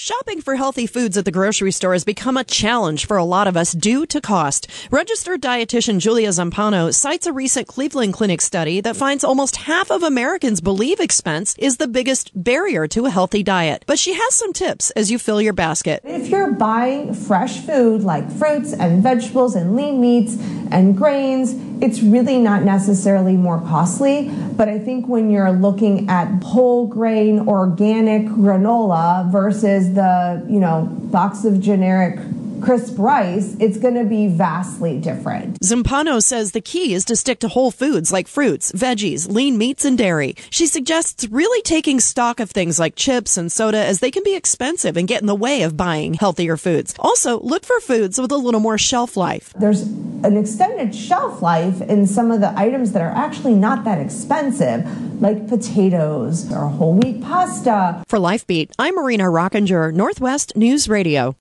Shopping for healthy foods at the grocery store has become a challenge for a lot of us due to cost. Registered dietitian Julia Zumpano cites a recent Cleveland Clinic study that finds almost half of Americans believe expense is the biggest barrier to a healthy diet. But she has some tips as you fill your basket. If you're buying fresh food like fruits and vegetables and lean meats and grains, it's really not necessarily more costly, but I think when you're looking at whole grain organic granola versus the, box of generic crisp rice, it's going to be vastly different. Zumpano says the key is to stick to whole foods like fruits, veggies, lean meats, and dairy. She suggests really taking stock of things like chips and soda as they can be expensive and get in the way of buying healthier foods. Also, look for foods with a little more shelf life. There's an extended shelf life in some of the items that are actually not that expensive, like potatoes or whole wheat pasta. For Lifebeat, I'm Marina Rockinger, Northwest News Radio.